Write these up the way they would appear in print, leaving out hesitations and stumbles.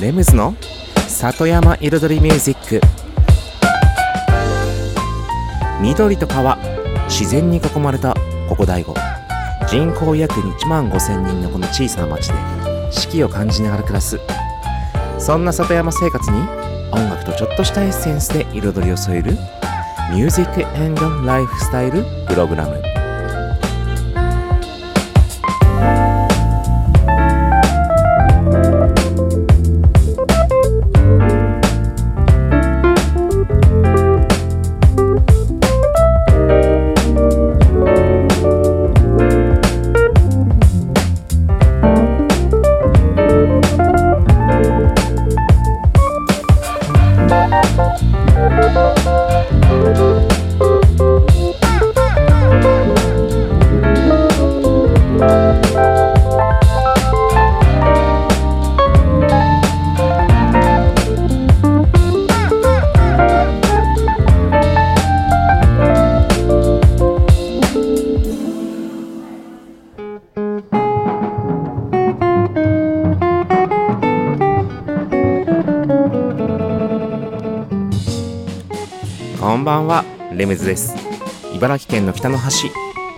レムズの里山彩りミュージック。緑と川、自然に囲まれたここ大子。人口約1万5000人のこの小さな町で四季を感じながら暮らす、そんな里山生活に音楽とちょっとしたエッセンスで彩りを添えるミュージック&ライフスタイルプログラム。レムズです。茨城県の北の端、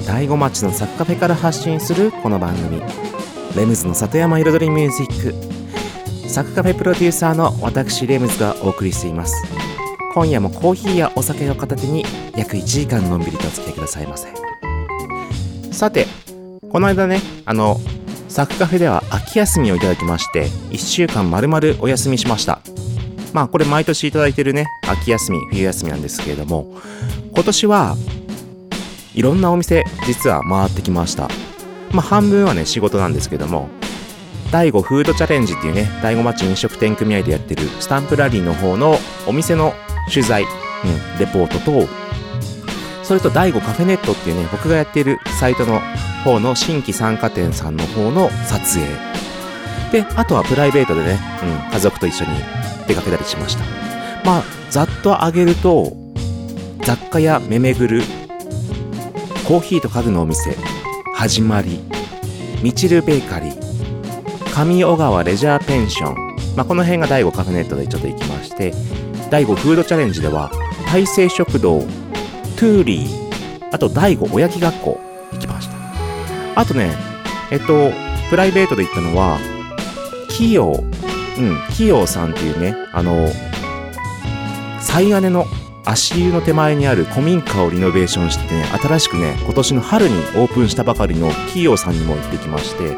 大子町のサッカフェから発信するこの番組、レムズの里山彩りミュージック。サッカフェプロデューサーの私レムズがお送りしています。今夜もコーヒーやお酒を片手に約1時間のんびりとお付き合いくださいませ。さて、この間ね、サッカフェでは秋休みをいただきまして、1週間丸々お休みしました。まあこれ毎年いただいてるね、秋休み冬休みなんですけれども、今年はいろんなお店実は回ってきました。まあ半分はね仕事なんですけども、大子フードチャレンジっていうね、大子町飲食店組合でやってるスタンプラリーの方のお店の取材、レポートと、それと大子カフェネットっていうね、僕がやっているサイトの方の新規参加店さんの方の撮影で、あとはプライベートでね、家族と一緒に出かけたりしました。まあざっと挙げると、雑貨屋めめぐる、コーヒーと家具のお店はじまり、みちるベーカリー、上小川レジャーペンション、この辺が大子カフェネットでちょっと行きまして、大子フードチャレンジでは大成食堂、トゥーリー、あと大子おやき学校行きました。あとね、プライベートで行ったのはキヨさんっていうね、再屋根の足湯の手前にある古民家をリノベーションしてね、新しくね今年の春にオープンしたばかりのキヨさんにも行ってきまして、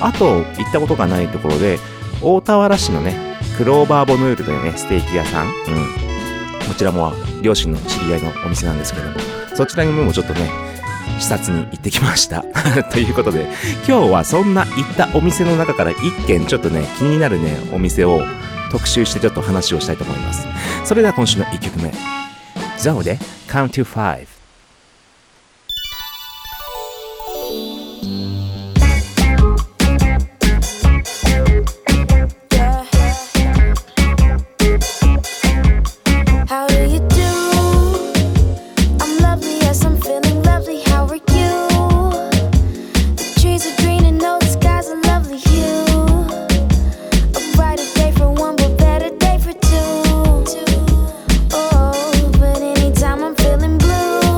あと行ったことがないところで大田原市のねクローバーボヌールというねステーキ屋さん、こちらも両親の知り合いのお店なんですけども、そちらにもちょっとね視察に行ってきましたということで、今日はそんな行ったお店の中から1軒ちょっとね気になるねお店を特集してちょっと話をしたいと思います。それでは今週の1曲目、ザオで Count to 5。Blue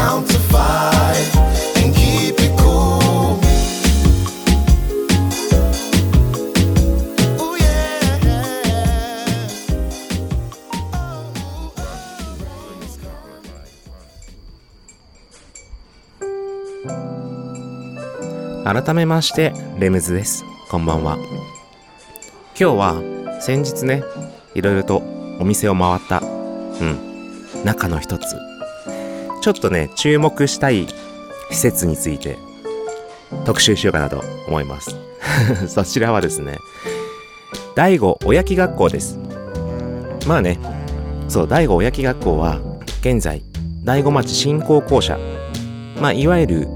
down to fight and keep it cool. Ooh yeah. 改めましてレムズです。こんばんは。今日は先日ね、いろいろとお店を回った、中の一つ。ちょっとね、注目したい施設について特集しようかなと思います。そちらはですね、大子おやき学校です。まあね、そう、大子おやき学校は現在、大子町新校校舎、まあいわゆる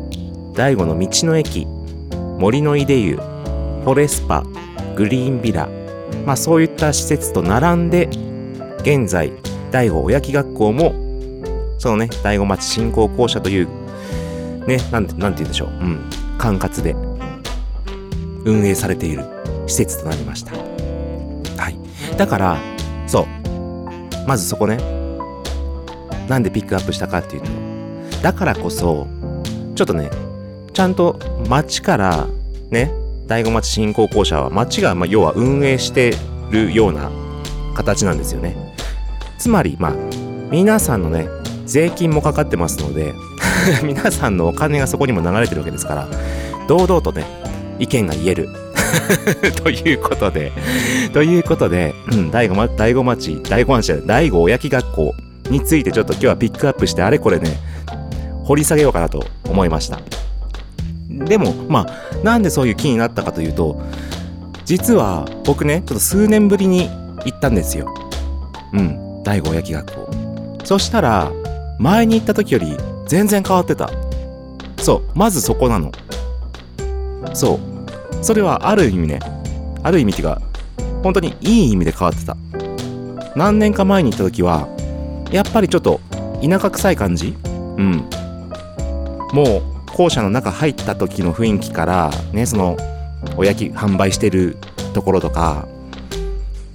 大子の道の駅、森のいで湯、フォレスパ、グリーンビラ、まあそういった施設と並んで、現在、大子おやき学校もそのね、大子町新校校舎というね、なんて言うんでしょう、管轄で運営されている施設となりました。はい。だから、そう、まずそこね、なんでピックアップしたかっていうと、だからこそ、ちょっとね、ちゃんと町からね、大子町新校校舎は町が要は運営してるような形なんですよね。つまり、まあ皆さんのね。税金もかかってますので皆さんのお金がそこにも流れてるわけですから、堂々とね意見が言えるということで、大子おやき学校についてちょっと今日はピックアップして、あれこれね掘り下げようかなと思いました。でもまあなんでそういう気になったかというと、実は僕ねちょっと数年ぶりに行ったんですよ、大子おやき学校。そしたら前に行った時より全然変わってた。そう、まずそこなの。そう、それはある意味ね、ある意味っていうか、本当にいい意味で変わってた。何年か前に行った時は、やっぱりちょっと田舎臭い感じ？もう校舎の中入った時の雰囲気からね、そのおやき販売してるところとか、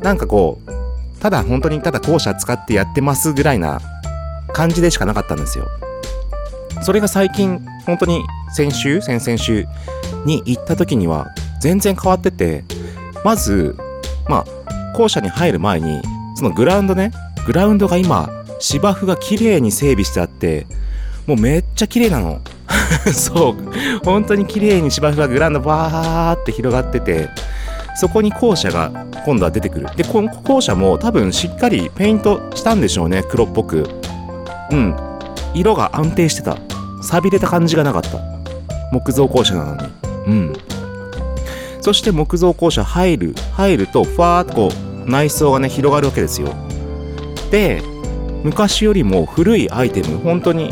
なんかこう。ただ本当にただ校舎使ってやってますぐらいな感じでしかなかったんですよ。それが最近本当に先々週に行った時には全然変わってて、まずまあ校舎に入る前にそのグラウンドが今芝生が綺麗に整備してあって、もうめっちゃ綺麗なのそう本当に綺麗に芝生がグラウンドバーって広がってて、そこに校舎が今度は出てくる。で、この校舎も多分しっかりペイントしたんでしょうね、黒っぽく。色が安定してた。錆びれた感じがなかった。木造校舎なのに。そして木造校舎入ると、ふわーっとこう内装がね、広がるわけですよ。で、昔よりも古いアイテム、本当に、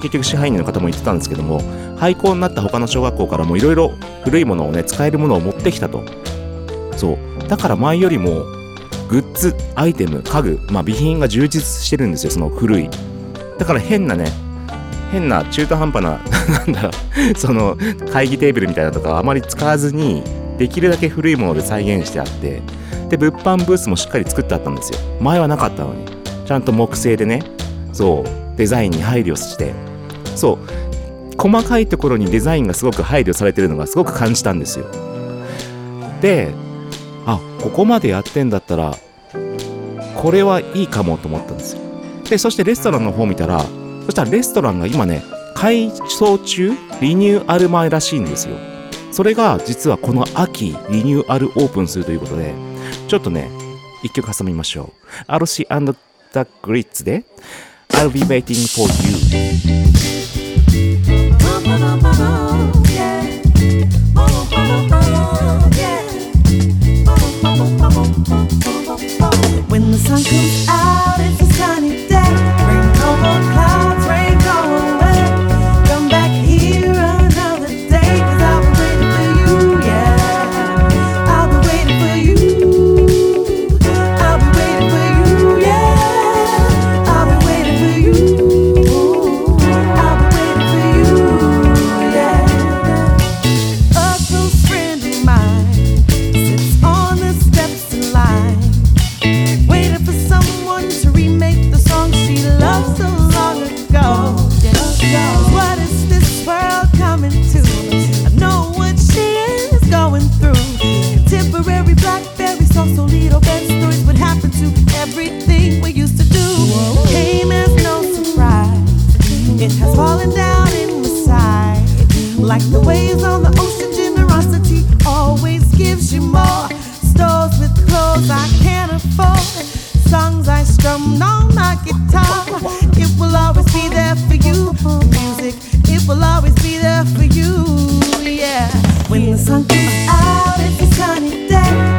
結局支配人の方も言ってたんですけども、廃校になった他の小学校からもいろいろ古いものをね、使えるものを持ってきたと。そうだから前よりもグッズ、アイテム、家具、備品が充実してるんですよ。その古いだから変な中途半端なその会議テーブルみたいなとかあまり使わずに、できるだけ古いもので再現してあって、で物販ブースもしっかり作ってあったんですよ。前はなかったのにちゃんと木製でね、そうデザインに配慮して、そう細かいところにデザインがすごく配慮されてるのがすごく感じたんですよ。で、あ、ここまでやってんだったらこれはいいかもと思ったんですよ。で、そしてレストランの方見たら、そしたらレストランが今ね改装中、リニューアル前らしいんですよ。それが実はこの秋リニューアルオープンするということで、ちょっとね一曲挟みましょう。 RC&DGRITS で I'll be waiting for you。When the sun comes out, it's a sunny day. Rain come on clouds, rain come away. Come back here another day, 'cause I'll be waiting for you, yeah. I'll be waiting for you. I'll be waiting for you, yeah. I'll be waiting for you.Someone Like the waves on the ocean, generosity always gives you more. Stores with clothes I can't afford, songs I strummed on my guitar. It will always be there for you, music. It will always be there for you, yeah. When the sun comes out, it's a sunny day.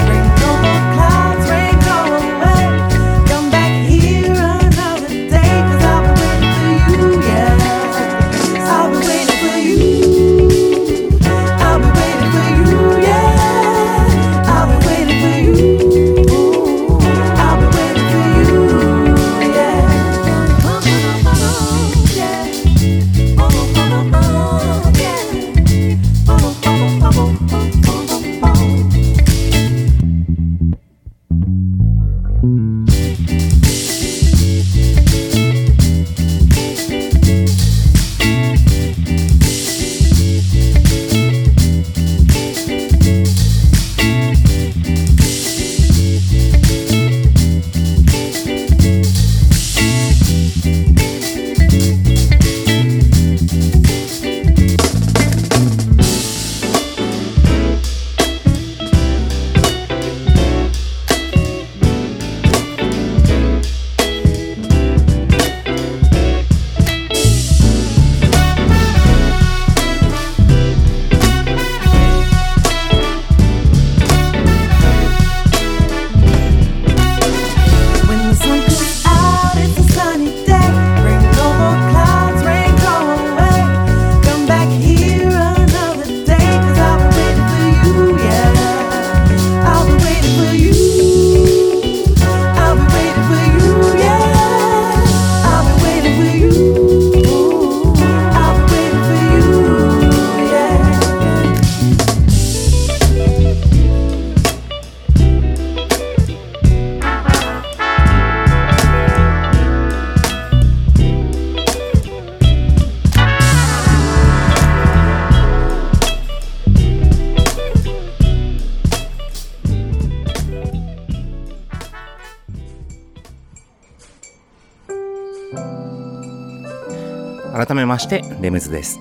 改めましてレムズです。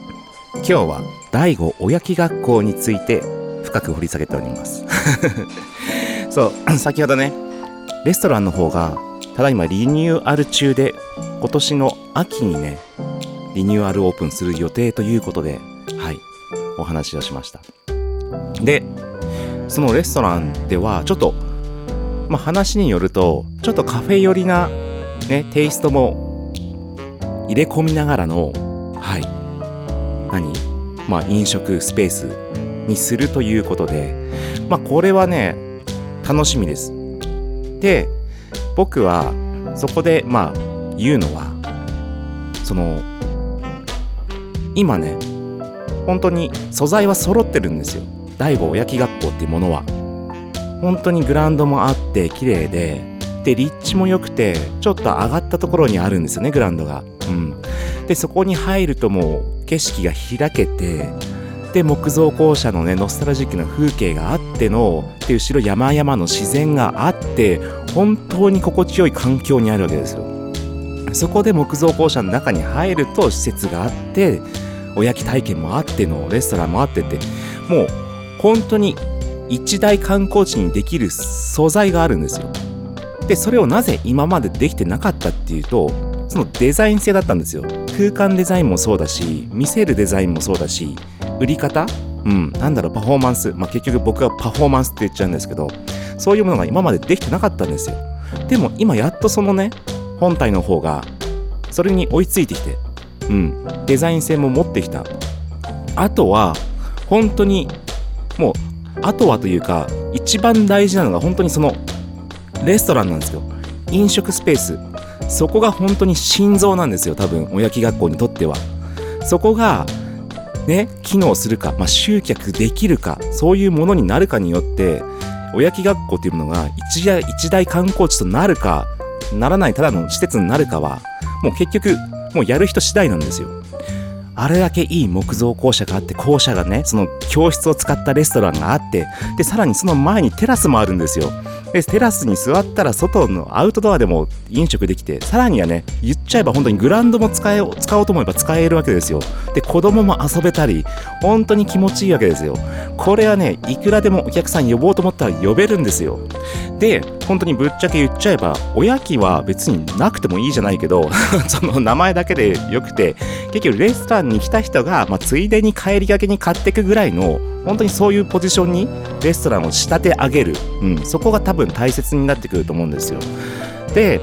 今日は大子おやき学校について深く掘り下げておりますそう先ほどねレストランの方がただいまリニューアル中で今年の秋にねリニューアルオープンする予定ということで、はい、お話をしました。でそのレストランではちょっと、話によるとちょっとカフェ寄りな、テイストも入れ込みながらの、飲食スペースにするということで、これはね楽しみです。で、僕はそこで言うのは、その今ね本当に素材は揃ってるんですよ。大子おやき学校っていうものは本当にグラウンドもあって綺麗で、で立地も良くてちょっと上がったところにあるんですよねグラウンドが。でそこに入るともう景色が開けて、で木造校舎のねノスタルジックな風景があってので後ろ山々の自然があって本当に心地よい環境にあるわけですよ。そこで木造校舎の中に入ると施設があっておやき体験もあってのレストランもあってってもう本当に一大観光地にできる素材があるんですよ。でそれをなぜ今までできてなかったっていうとそのデザイン性だったんですよ。空間デザインもそうだし見せるデザインもそうだし売り方、パフォーマンス、結局僕はパフォーマンスって言っちゃうんですけどそういうものが今までできてなかったんですよ。でも今やっとそのね本体の方がそれに追いついてきて、デザイン性も持ってきた。あとは本当にもうあとはというか一番大事なのが本当にそのレストランなんですよ。飲食スペースそこが本当に心臓なんですよ。多分おやき学校にとってはそこがね機能するか、集客できるかそういうものになるかによっておやき学校というものが一大観光地となるかならないただの施設になるかはもう結局もうやる人次第なんですよ。あれだけいい木造校舎があって校舎がねその教室を使ったレストランがあってでさらにその前にテラスもあるんですよ。でテラスに座ったら外のアウトドアでも飲食できて、さらにはね、言っちゃえば本当にグラウンドも使おうと思えば使えるわけですよ。で子供も遊べたり本当に気持ちいいわけですよ。これはね、いくらでもお客さん呼ぼうと思ったら呼べるんですよ。で本当にぶっちゃけ言っちゃえばおやきは別になくてもいいじゃないけどその名前だけでよくて、結局レストランに来た人が、ついでに帰りがけに買ってくぐらいの、本当にそういうポジションにレストランを仕立て上げる、そこが多分大切になってくると思うんですよ。で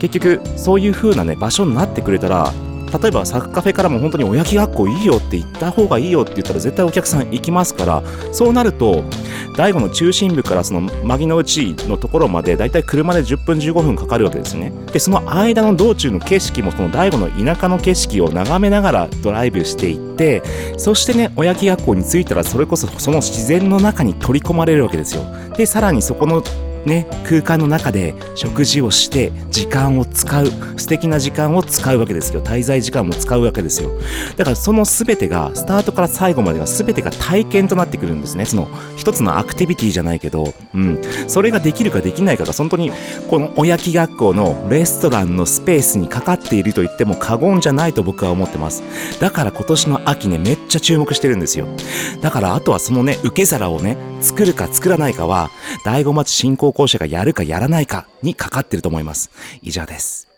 結局そういう風なね場所になってくれたら、例えばサッカフェからも本当におやき学校いいよって言った方がいいよって言ったら絶対お客さん行きますから、そうなると大子の中心部からその牧之内のところまでだいたい車で10分15分かかるわけですね。でその間の道中の景色もその大子の田舎の景色を眺めながらドライブしていって、そしてねおやき学校に着いたらそれこそその自然の中に取り込まれるわけですよ。でさらにそこのね、空間の中で食事をして時間を使う、素敵な時間を使うわけですよ。滞在時間も使うわけですよ。だからその全てがスタートから最後までが全てが体験となってくるんですね。その一つのアクティビティじゃないけど、それができるかできないかが本当にこのおやき学校のレストランのスペースにかかっていると言っても過言じゃないと僕は思ってます。だから今年の秋ね、めっちゃ注目してるんですよ。だからあとはそのね受け皿をね作るか作らないかは大子町振興校舎がやるかやらないかにかかってると思います。以上です。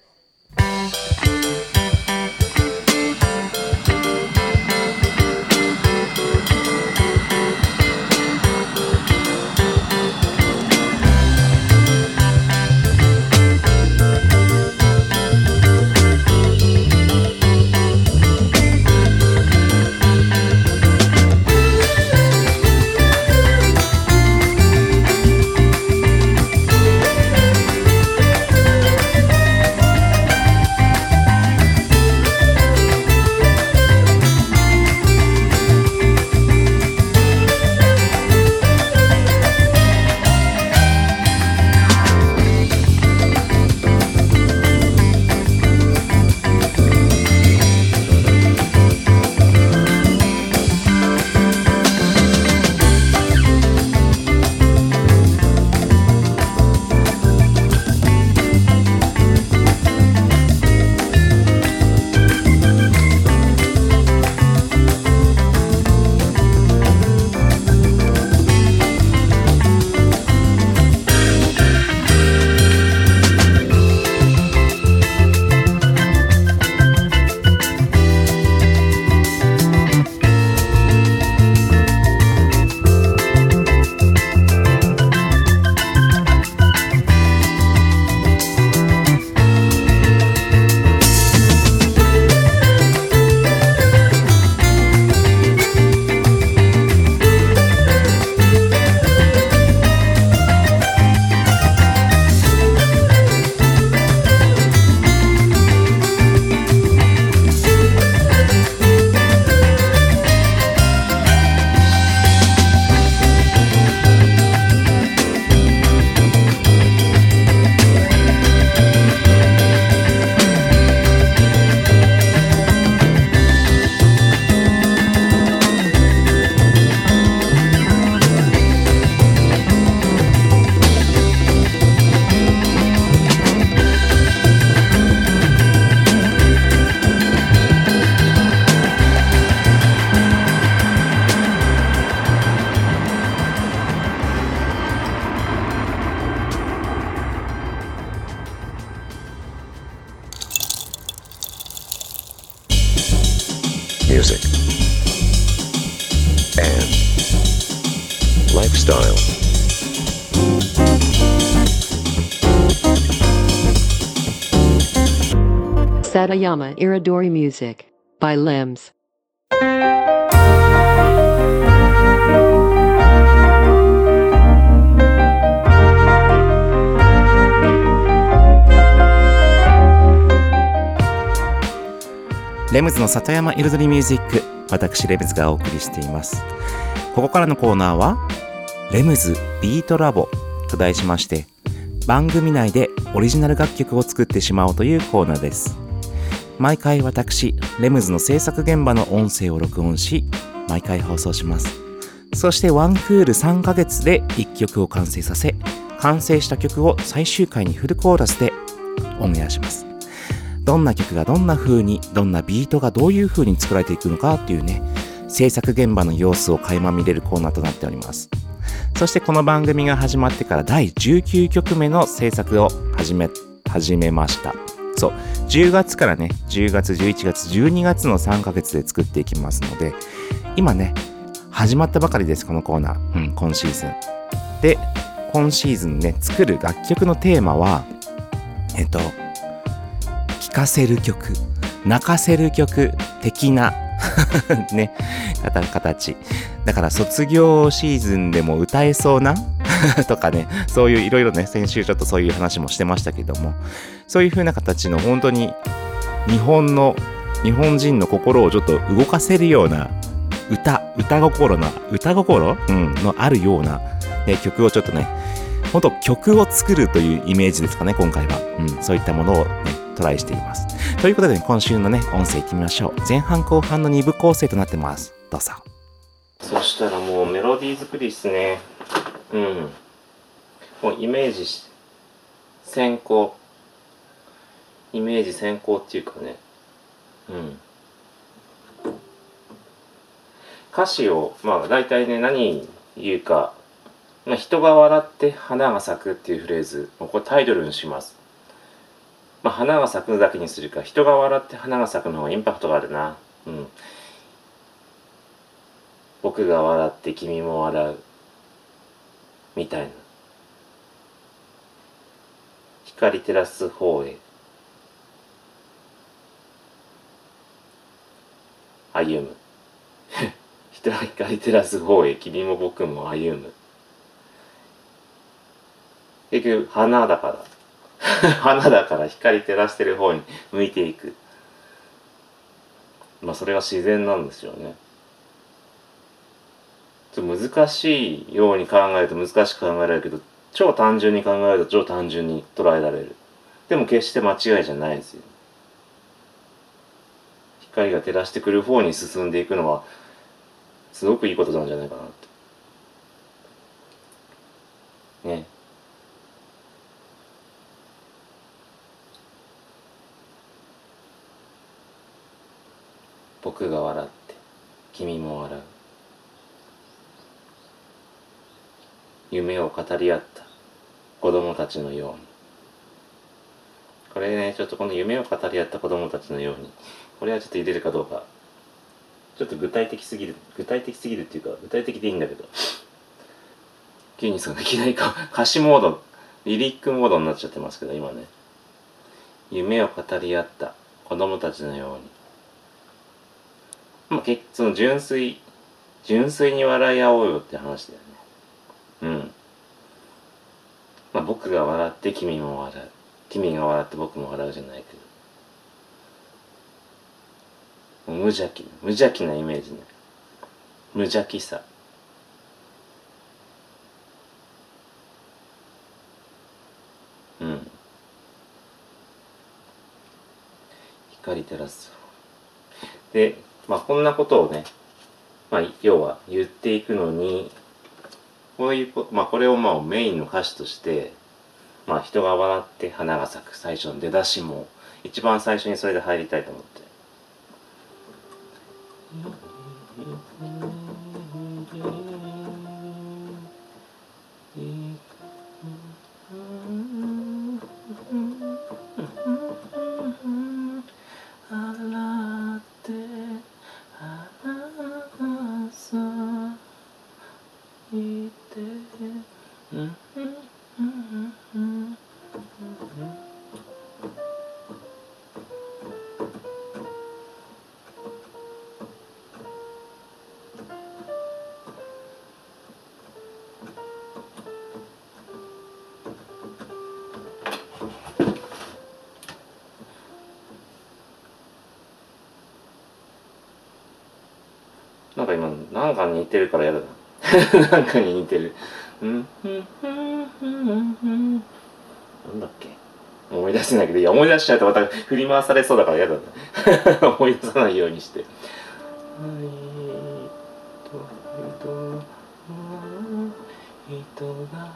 Satayama Iridori Music by Lems。レムズの里山彩りミュージック、私レムズがお送りしています。ここからのコーナーはレムズビートラボと題しまして、番組内でオリジナル楽曲を作ってしまおうというコーナーです。毎回私レムズの制作現場の音声を録音し、毎回放送します。そしてワンクール3ヶ月で1曲を完成させ、反省した曲を最終回にフルコーラスでお願いします。どんな曲がどんな風に、どんなビートがどういう風に作られていくのかっていうね、制作現場の様子を垣間見れるコーナーとなっております。そしてこの番組が始まってから第19曲目の制作を始めました。そう、10月からね、10月11月12月の3ヶ月で作っていきますので、今ね始まったばかりです、このコーナー。今シーズンで、今シーズンね作る楽曲のテーマは聴かせる曲、泣かせる曲的なね、形だから、卒業シーズンでも歌えそうなとかね、そういういろいろね、先週ちょっとそういう話もしてましたけども、そういう風な形の本当に日本人の心をちょっと動かせるような歌心のあるような、ね、曲をちょっとね、本当曲を作るというイメージですかね、今回は。そういったものをねトライしています。ということで、ね、今週のね音声いってみましょう。前半後半の2部構成となってます。どうぞ。そしたらもうメロディー作りですね。もうイメージ先行、イメージ先行っていうかね、歌詞をまあ大体ね、何言うか、まあ、人が笑って花が咲くっていうフレーズ、これタイトルにします。まあ、花が咲くだけにするか、人が笑って花が咲くの方がインパクトがあるな。僕が笑って君も笑うみたいな、光照らす方へ歩む人は光照らす方へ、君も僕も歩む。結局花だから花だから光照らしてる方に向いていく。まあそれが自然なんですよね。難しいように考えると難しく考えられるけど、超単純に考えると超単純に捉えられる。でも決して間違いじゃないですよ。光が照らしてくる方に進んでいくのはすごくいいことなんじゃないかなとね。僕が笑って君も笑う、夢を語り合った子供たちのように。これね、ちょっとこの夢を語り合った子供たちのように、これはちょっと入れるかどうか、ちょっと具体的すぎるっていうか、具体的でいいんだけど、急にそのいきなり歌詞モード、リリックモードになっちゃってますけど、今ね、夢を語り合った子供たちのように。まあその純粋に笑い合おうよって話だよね。まあ、僕が笑って君も笑う、君が笑って僕も笑うじゃないけど、無邪気なイメージね。無邪気さ、光照らすで、まあこんなことをね、まあ要は言っていくのに、これをまあメインの歌詞として、まあ、人が笑って花が咲く、最初の出だしも一番最初にそれで入りたいと思って、なんか今なんか似てるからやだななんかに似てるなんだっけ、思い出せないけど、いや思い出しちゃうとまた振り回されそうだからやだな思い出さないようにして、人が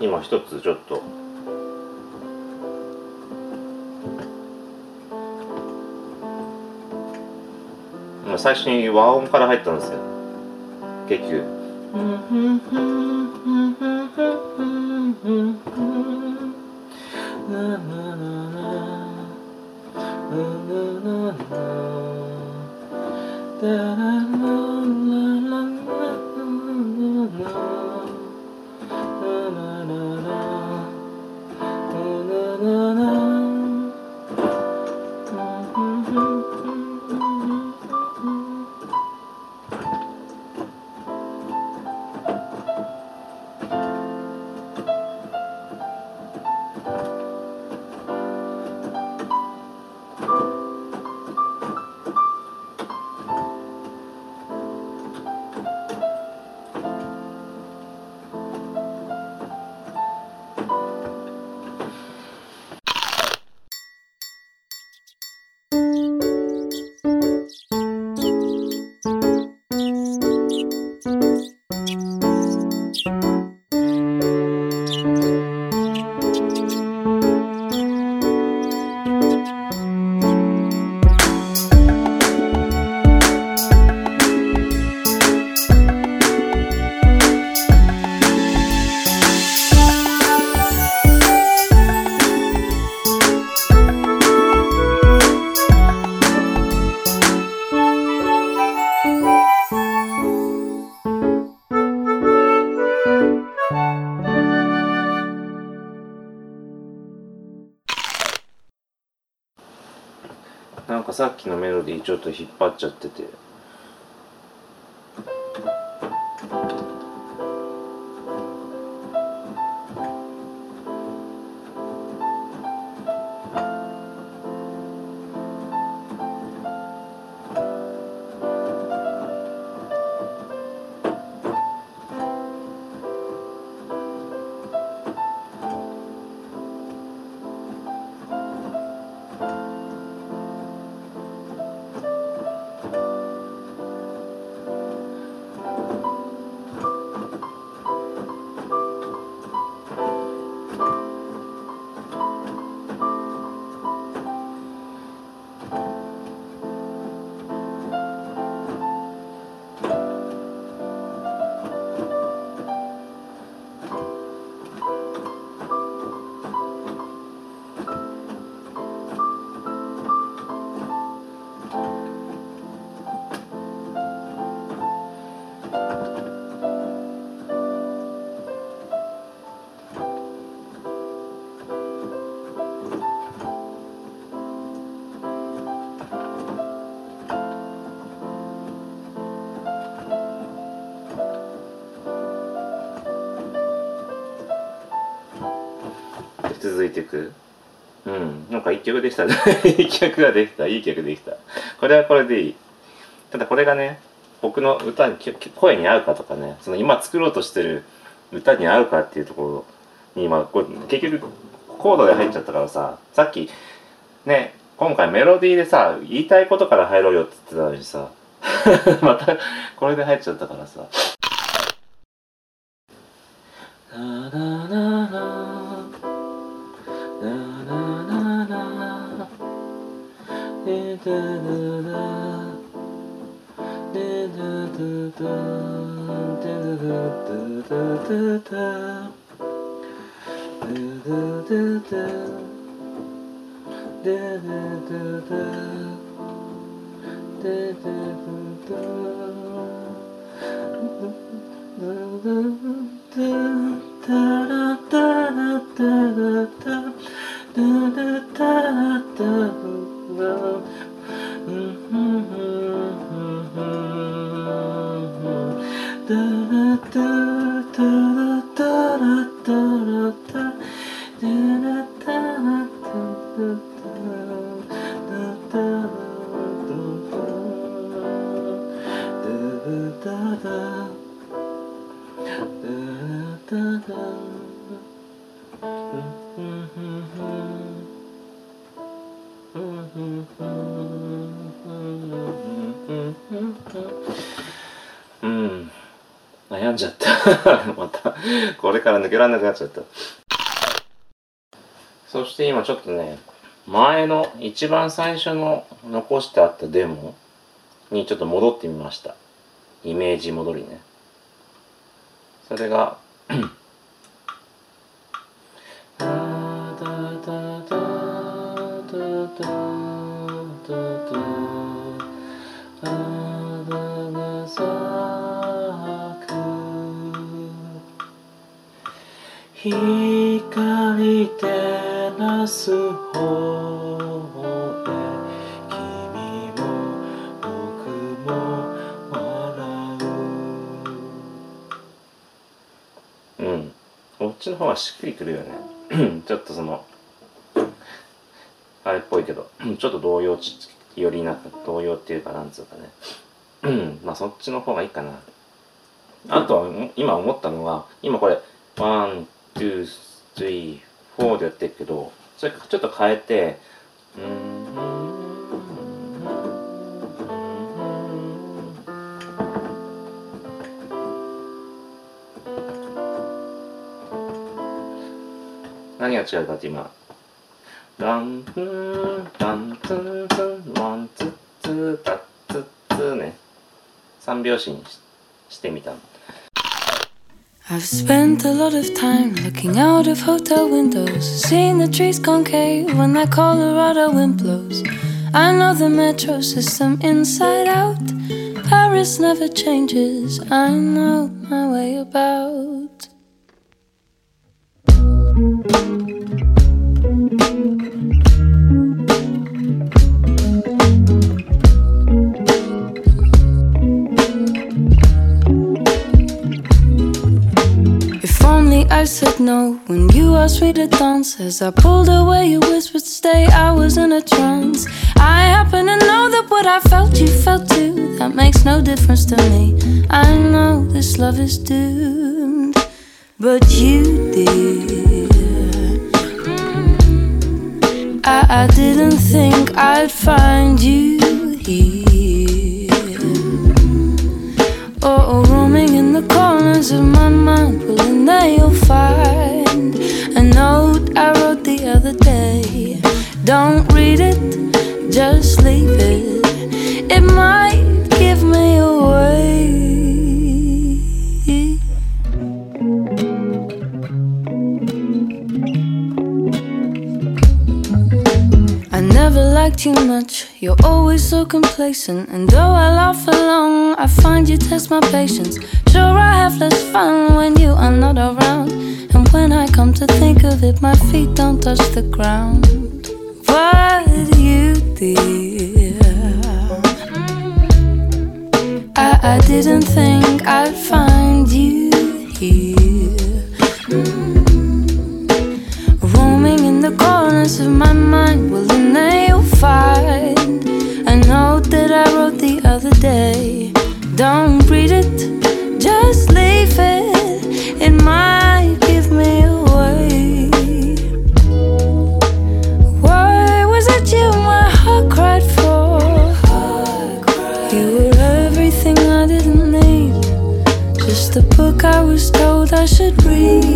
今一つちょっと今最初に和音から入ったんですよ結局さっきのメロディーちょっと引っ張っちゃってて続いていく。なんか一曲できた一曲ができた、いい曲できた。これはこれでいい。ただこれがね、僕の歌に声に合うかとかね、その今作ろうとしてる歌に合うかっていうところに今結局コードで入っちゃったからさ、さっきね今回メロディーでさ言いたいことから入ろうよって言ってたのにさまたこれで入っちゃったからさ。病んじゃったまたこれから抜けられなくなっちゃった。そして今ちょっとね、前の一番最初の残してあったデモにちょっと戻ってみました。イメージ戻りね。それが光照らす方へ君も僕も笑う。うん、こっちの方がしっくりくるよねちょっとそのあれっぽいけどちょっと動揺より、なんか動揺っていうかなんつうかねまあそっちの方がいいかな。あとは今思ったのが、今これワン2、3、4でやってるけど、それちょっと変えて、何が違うかって今、ランツーランツーツーワンツーツータッツーツーね、三拍子にしてみたの。I've spent a lot of time looking out of hotel windows, seeing the trees concave when that Colorado wind blows. I know the metro system inside out, Paris never changes, I know my way about. I said no when you asked me to dance. As I pulled away, you whispered stay. I was in a trance. I happen to know that what I felt, you felt too. That makes no difference to me. I know this love is doomed, but you, dear, I didn't think I'd find you here. Oh, roaming in the corners of my mind. Well, in there you'll find a note I wrote the other day. Don't read it, just leave it. It might give me away. Never liked you much, you're always so complacent. And though I laugh along, I find you test my patience. Sure, I have less fun when you are not around. And when I come to think of it, my feet don't touch the ground. But you, dear, I didn't think I'd find you here. Roaming in the corners of my mind, will in there find a note that I wrote the other day. Don't read it, just leave it. It might give me away. Why was it you my heart cried for? You were everything I didn't need, just the book I was told I should read.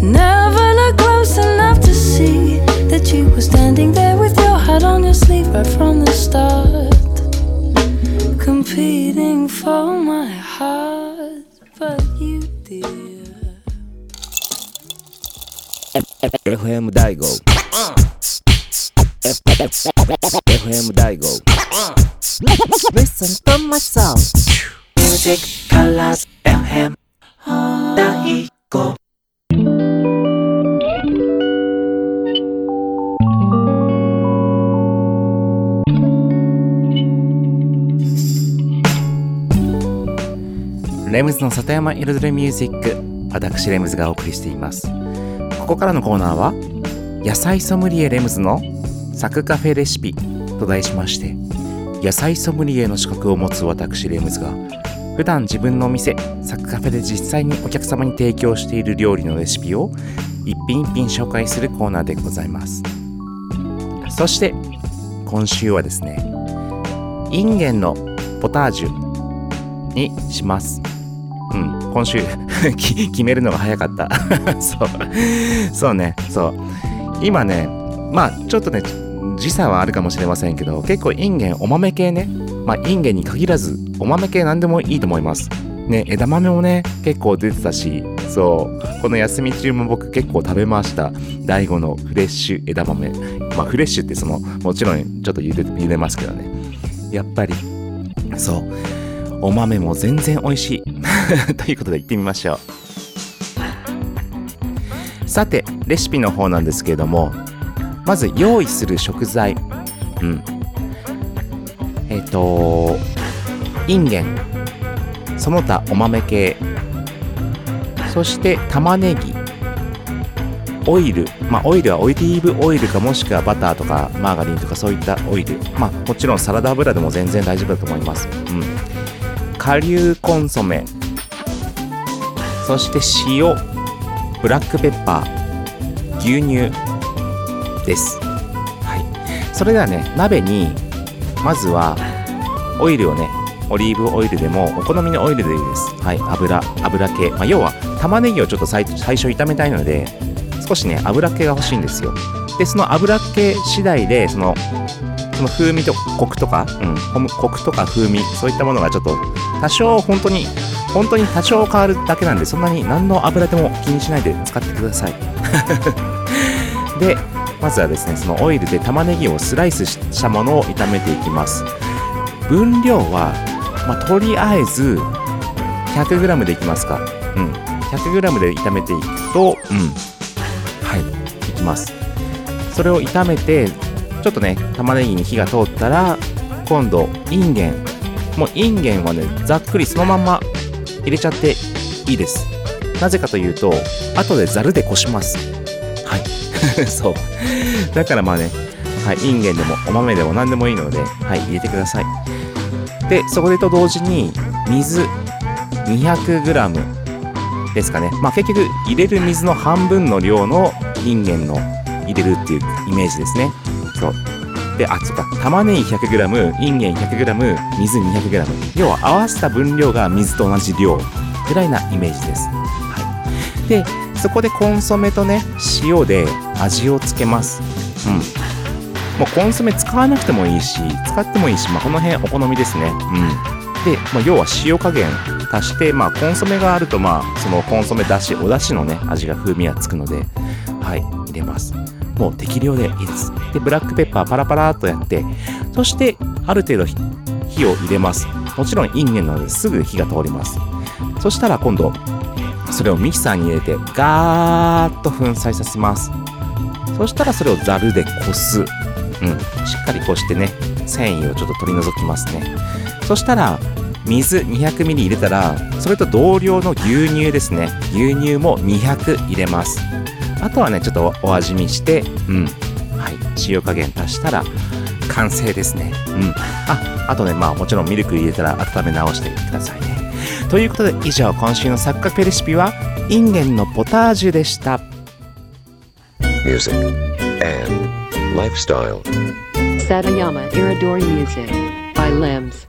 Never looked close enough to see that you were standing there with your heart on your sleeve right from the start, competing for my heart, but you dear. FM 大子 FM 大子 Listen to my song. Music Colors FM 大子。レムズの里山彩りミュージック、私レムズがお送りしています。ここからのコーナーは野菜ソムリエレムズのサクカフェレシピと題しまして、野菜ソムリエの資格を持つ私レムズが普段自分のお店サクカフェで実際にお客様に提供している料理のレシピを一品一品紹介するコーナーでございます。そして今週はですね、インゲンのポタージュにします。うん、今週決めるのが早かったそうね、そう今ね、まあちょっとね時差はあるかもしれませんけど、結構インゲンお豆系ね、まあインゲンに限らずお豆系なんでもいいと思いますね。枝豆もね結構出てたし、そうこの休み中も僕結構食べました。大子のフレッシュ枝豆、まあフレッシュってそのもちろんちょっと茹でますけどね、やっぱりそうお豆も全然美味しいということで行ってみましょう。さてレシピの方なんですけれども、まず用意する食材、インゲン、その他お豆系、そして玉ねぎ、オイル、まあオイルはオリーブオイルかもしくはバターとかマーガリンとかそういったオイル、まあもちろんサラダ油でも全然大丈夫だと思います。顆粒コンソメ、そして塩、ブラックペッパー、牛乳です、はい、それではね鍋にまずはオイルをね、オリーブオイルでもお好みのオイルでいいです、はい、油系、まあ、要は玉ねぎをちょっと最初炒めたいので少しね油系が欲しいんですよ。でその油系次第でその風味とコクとか、コクとか風味そういったものがちょっと多少本当に多少変わるだけなんで、そんなに何の油でも気にしないで使ってくださいでまずはですねそのオイルで玉ねぎをスライスしたものを炒めていきます。分量は、まあ、とりあえず 100g でいきますか、100g で炒めていくと、はいいきます。それを炒めてちょっとね玉ねぎに火が通ったら今度インゲンはねざっくりそのまんま入れちゃっていいです。なぜかというと後でザルでこします。はいそうだからまあね、はい、インゲンでもお豆でも何でもいいので、はい、入れてください。でそこでと同時に水 200g ですかね、まあ結局入れる水の半分の量のインゲンの入れるっていうイメージですね。そうで、あ、そうか、玉ねぎ 100g、インゲン 100g、水 200g、 要は合わせた分量が水と同じ量ぐらいなイメージです、はい、でそこでコンソメとね塩で味をつけます、もうコンソメ使わなくてもいいし使ってもいいし、まあ、この辺お好みですね、で、まあ、要は塩加減足して、まあ、コンソメがあると、まあ、そのコンソメだしおだしのね味が風味がつくので、はい、入れます。もう適量でいいです。で、ブラックペッパーパラパラっとやって、そしてある程度火を入れます。もちろんインゲンなのですぐ火が通ります。そしたら今度それをミキサーに入れてガーッと粉砕させます。そしたらそれをザルでこす。しっかりこしてね、繊維をちょっと取り除きますね。そしたら水 200ml 入れたら、それと同量の牛乳ですね。牛乳も200入れます。あとはねちょっとお味見して、はい、塩加減足したら完成ですね。あとね、まあもちろんミルク入れたら温め直してくださいね。ということで以上今週のサクカフェレシピはインゲンのポタージュでした。ミュージック&ライフスタイル Satayama Iridori Music by Lems。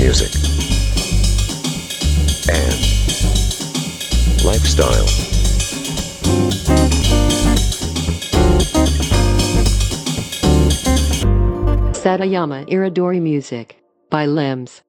music, and lifestyle.Satayama Iridori Music by Lems.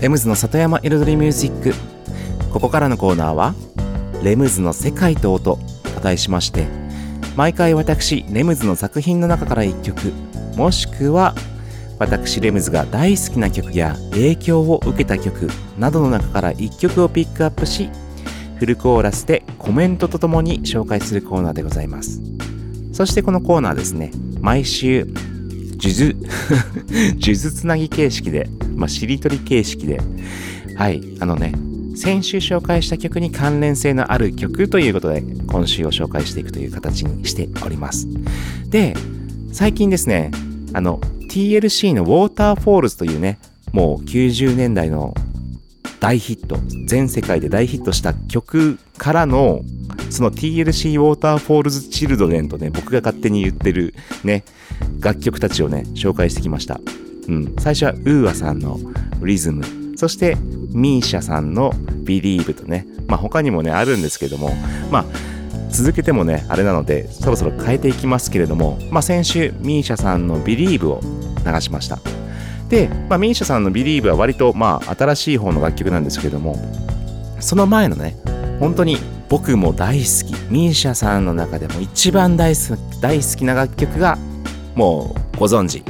レムズの里山彩りミュージック。ここからのコーナーはレムズの世界と音と題しまして、毎回私レムズの作品の中から1曲もしくは私レムズが大好きな曲や影響を受けた曲などの中から1曲をピックアップし、フルコーラスでコメントとともに紹介するコーナーでございます。そしてこのコーナーですね、毎週数珠つなぎ形式で、しりとり形式で、先週紹介した曲に関連性のある曲ということで、今週を紹介していくという形にしております。で、最近ですね、TLC の Waterfalls というね、もう90年代の大ヒット、全世界で大ヒットした曲からの、その TLC Waterfalls Children とね、僕が勝手に言ってるね、楽曲たちをね、紹介してきました。最初は UA さんのリズム、そしてミーシャさんのビリーブとね、他にもねあるんですけども、続けてもねあれなのでそろそろ変えていきますけれども、先週ミーシャさんのビリーブを流しました。で、ミーシャさんのビリーブは割と新しい方の楽曲なんですけども、その前のね、本当に僕も大好き、ミーシャさんの中でも一番大好きな楽曲が、もうご存知、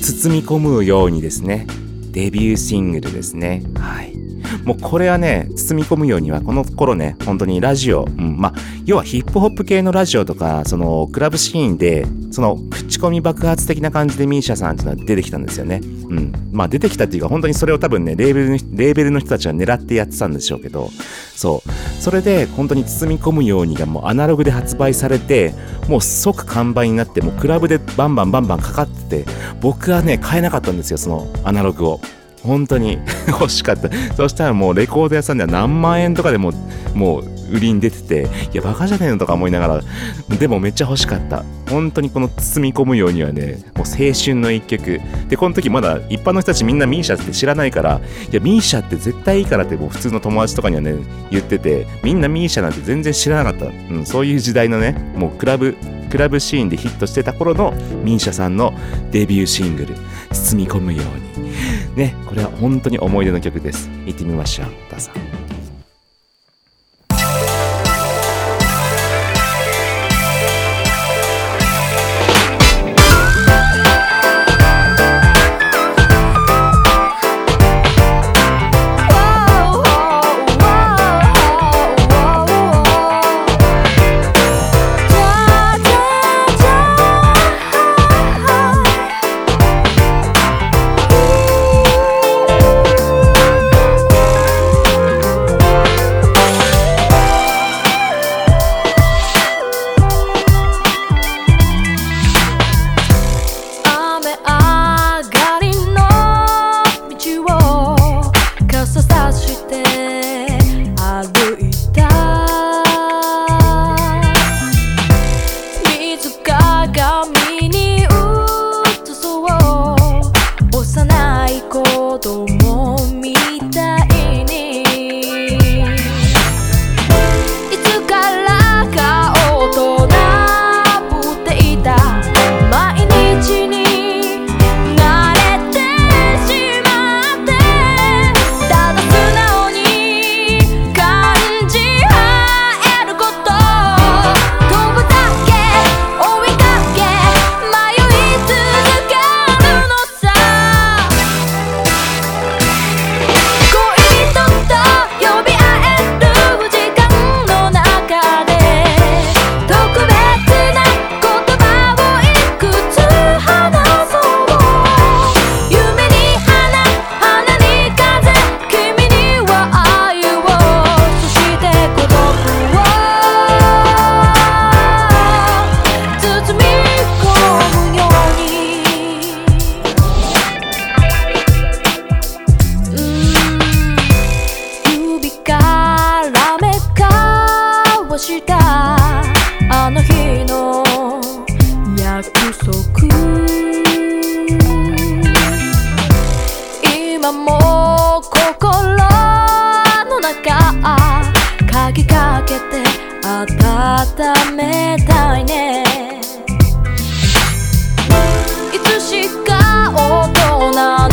包み込むようにですね、デビューシングルですね。もうこれはね、包み込むようにはこの頃ね、本当にラジオ、要はヒップホップ系のラジオとか、そのクラブシーンでその口コミ爆発的な感じでミーシャさんっていうのは出てきたんですよね。出てきたっていうか、本当にそれを多分ね、レーベルの人たちは狙ってやってたんでしょうけど、それで本当に包み込むようにがもうアナログで発売されて、もう即完売になって、もうクラブでバンバンかかってて、僕はね買えなかったんですよ、そのアナログを。本当に欲しかった。そしたらもうレコード屋さんでは何万円とかでもう売りに出てて、いやバカじゃねえのとか思いながら、でもめっちゃ欲しかった。本当にこの包み込むようにはね、もう青春の一曲。で、この時まだ一般の人たちみんなミーシャって知らないから、いやミーシャって絶対いいからってもう普通の友達とかにはね言ってて、みんなミーシャなんて全然知らなかった。そういう時代のね、もうクラブシーンでヒットしてた頃のミーシャさんのデビューシングル、包み込むようにね、これは本当に思い出の曲です。行ってみましょう、どうぞ。きかけて温めたいね。いつしか大人の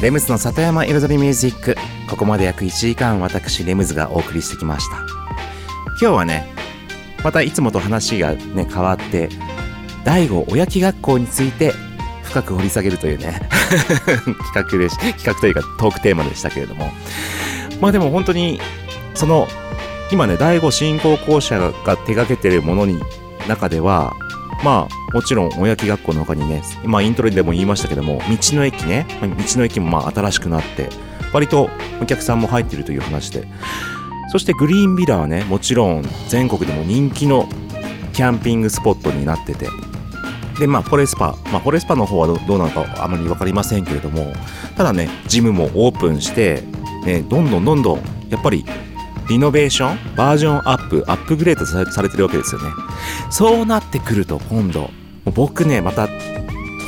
レムズの里山彩りミュージック、ここまで約1時間私レムズがお送りしてきました。今日はね、またいつもと話がね変わって大子おやき学校について深く掘り下げるというね企画というかトークテーマでしたけれども、まあでも本当にその今ね大子振興公社が手がけているものに中では、まあもちろんおやき学校の他にね、今イントロでも言いましたけども、道の駅もまあ新しくなって割とお客さんも入っているという話で、そしてグリーンビラはね、もちろん全国でも人気のキャンピングスポットになってて、でまあフォレスパの方は どうなのかあまり分かりませんけれども、ただねジムもオープンして、ね、どんどんやっぱりリノベーションバージョンアップグレードされてるわけですよね。そうなってくると今度僕ねまた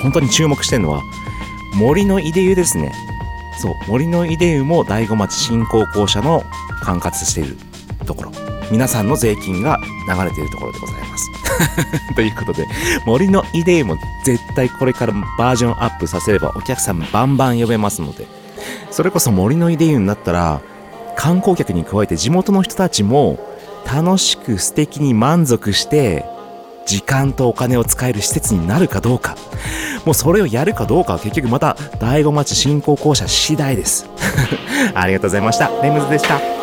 本当に注目してるのは森のいで湯ですね。そう、森のいで湯も大子町振興公社の管轄しているところ、皆さんの税金が流れているところでございますということで、森のイデーも絶対これからバージョンアップさせればお客さんバンバン呼べますので、それこそ森のイデーになったら観光客に加えて地元の人たちも楽しく素敵に満足して時間とお金を使える施設になるかどうか、もうそれをやるかどうかは結局また大子町振興公社次第ですありがとうございました。レムズでした。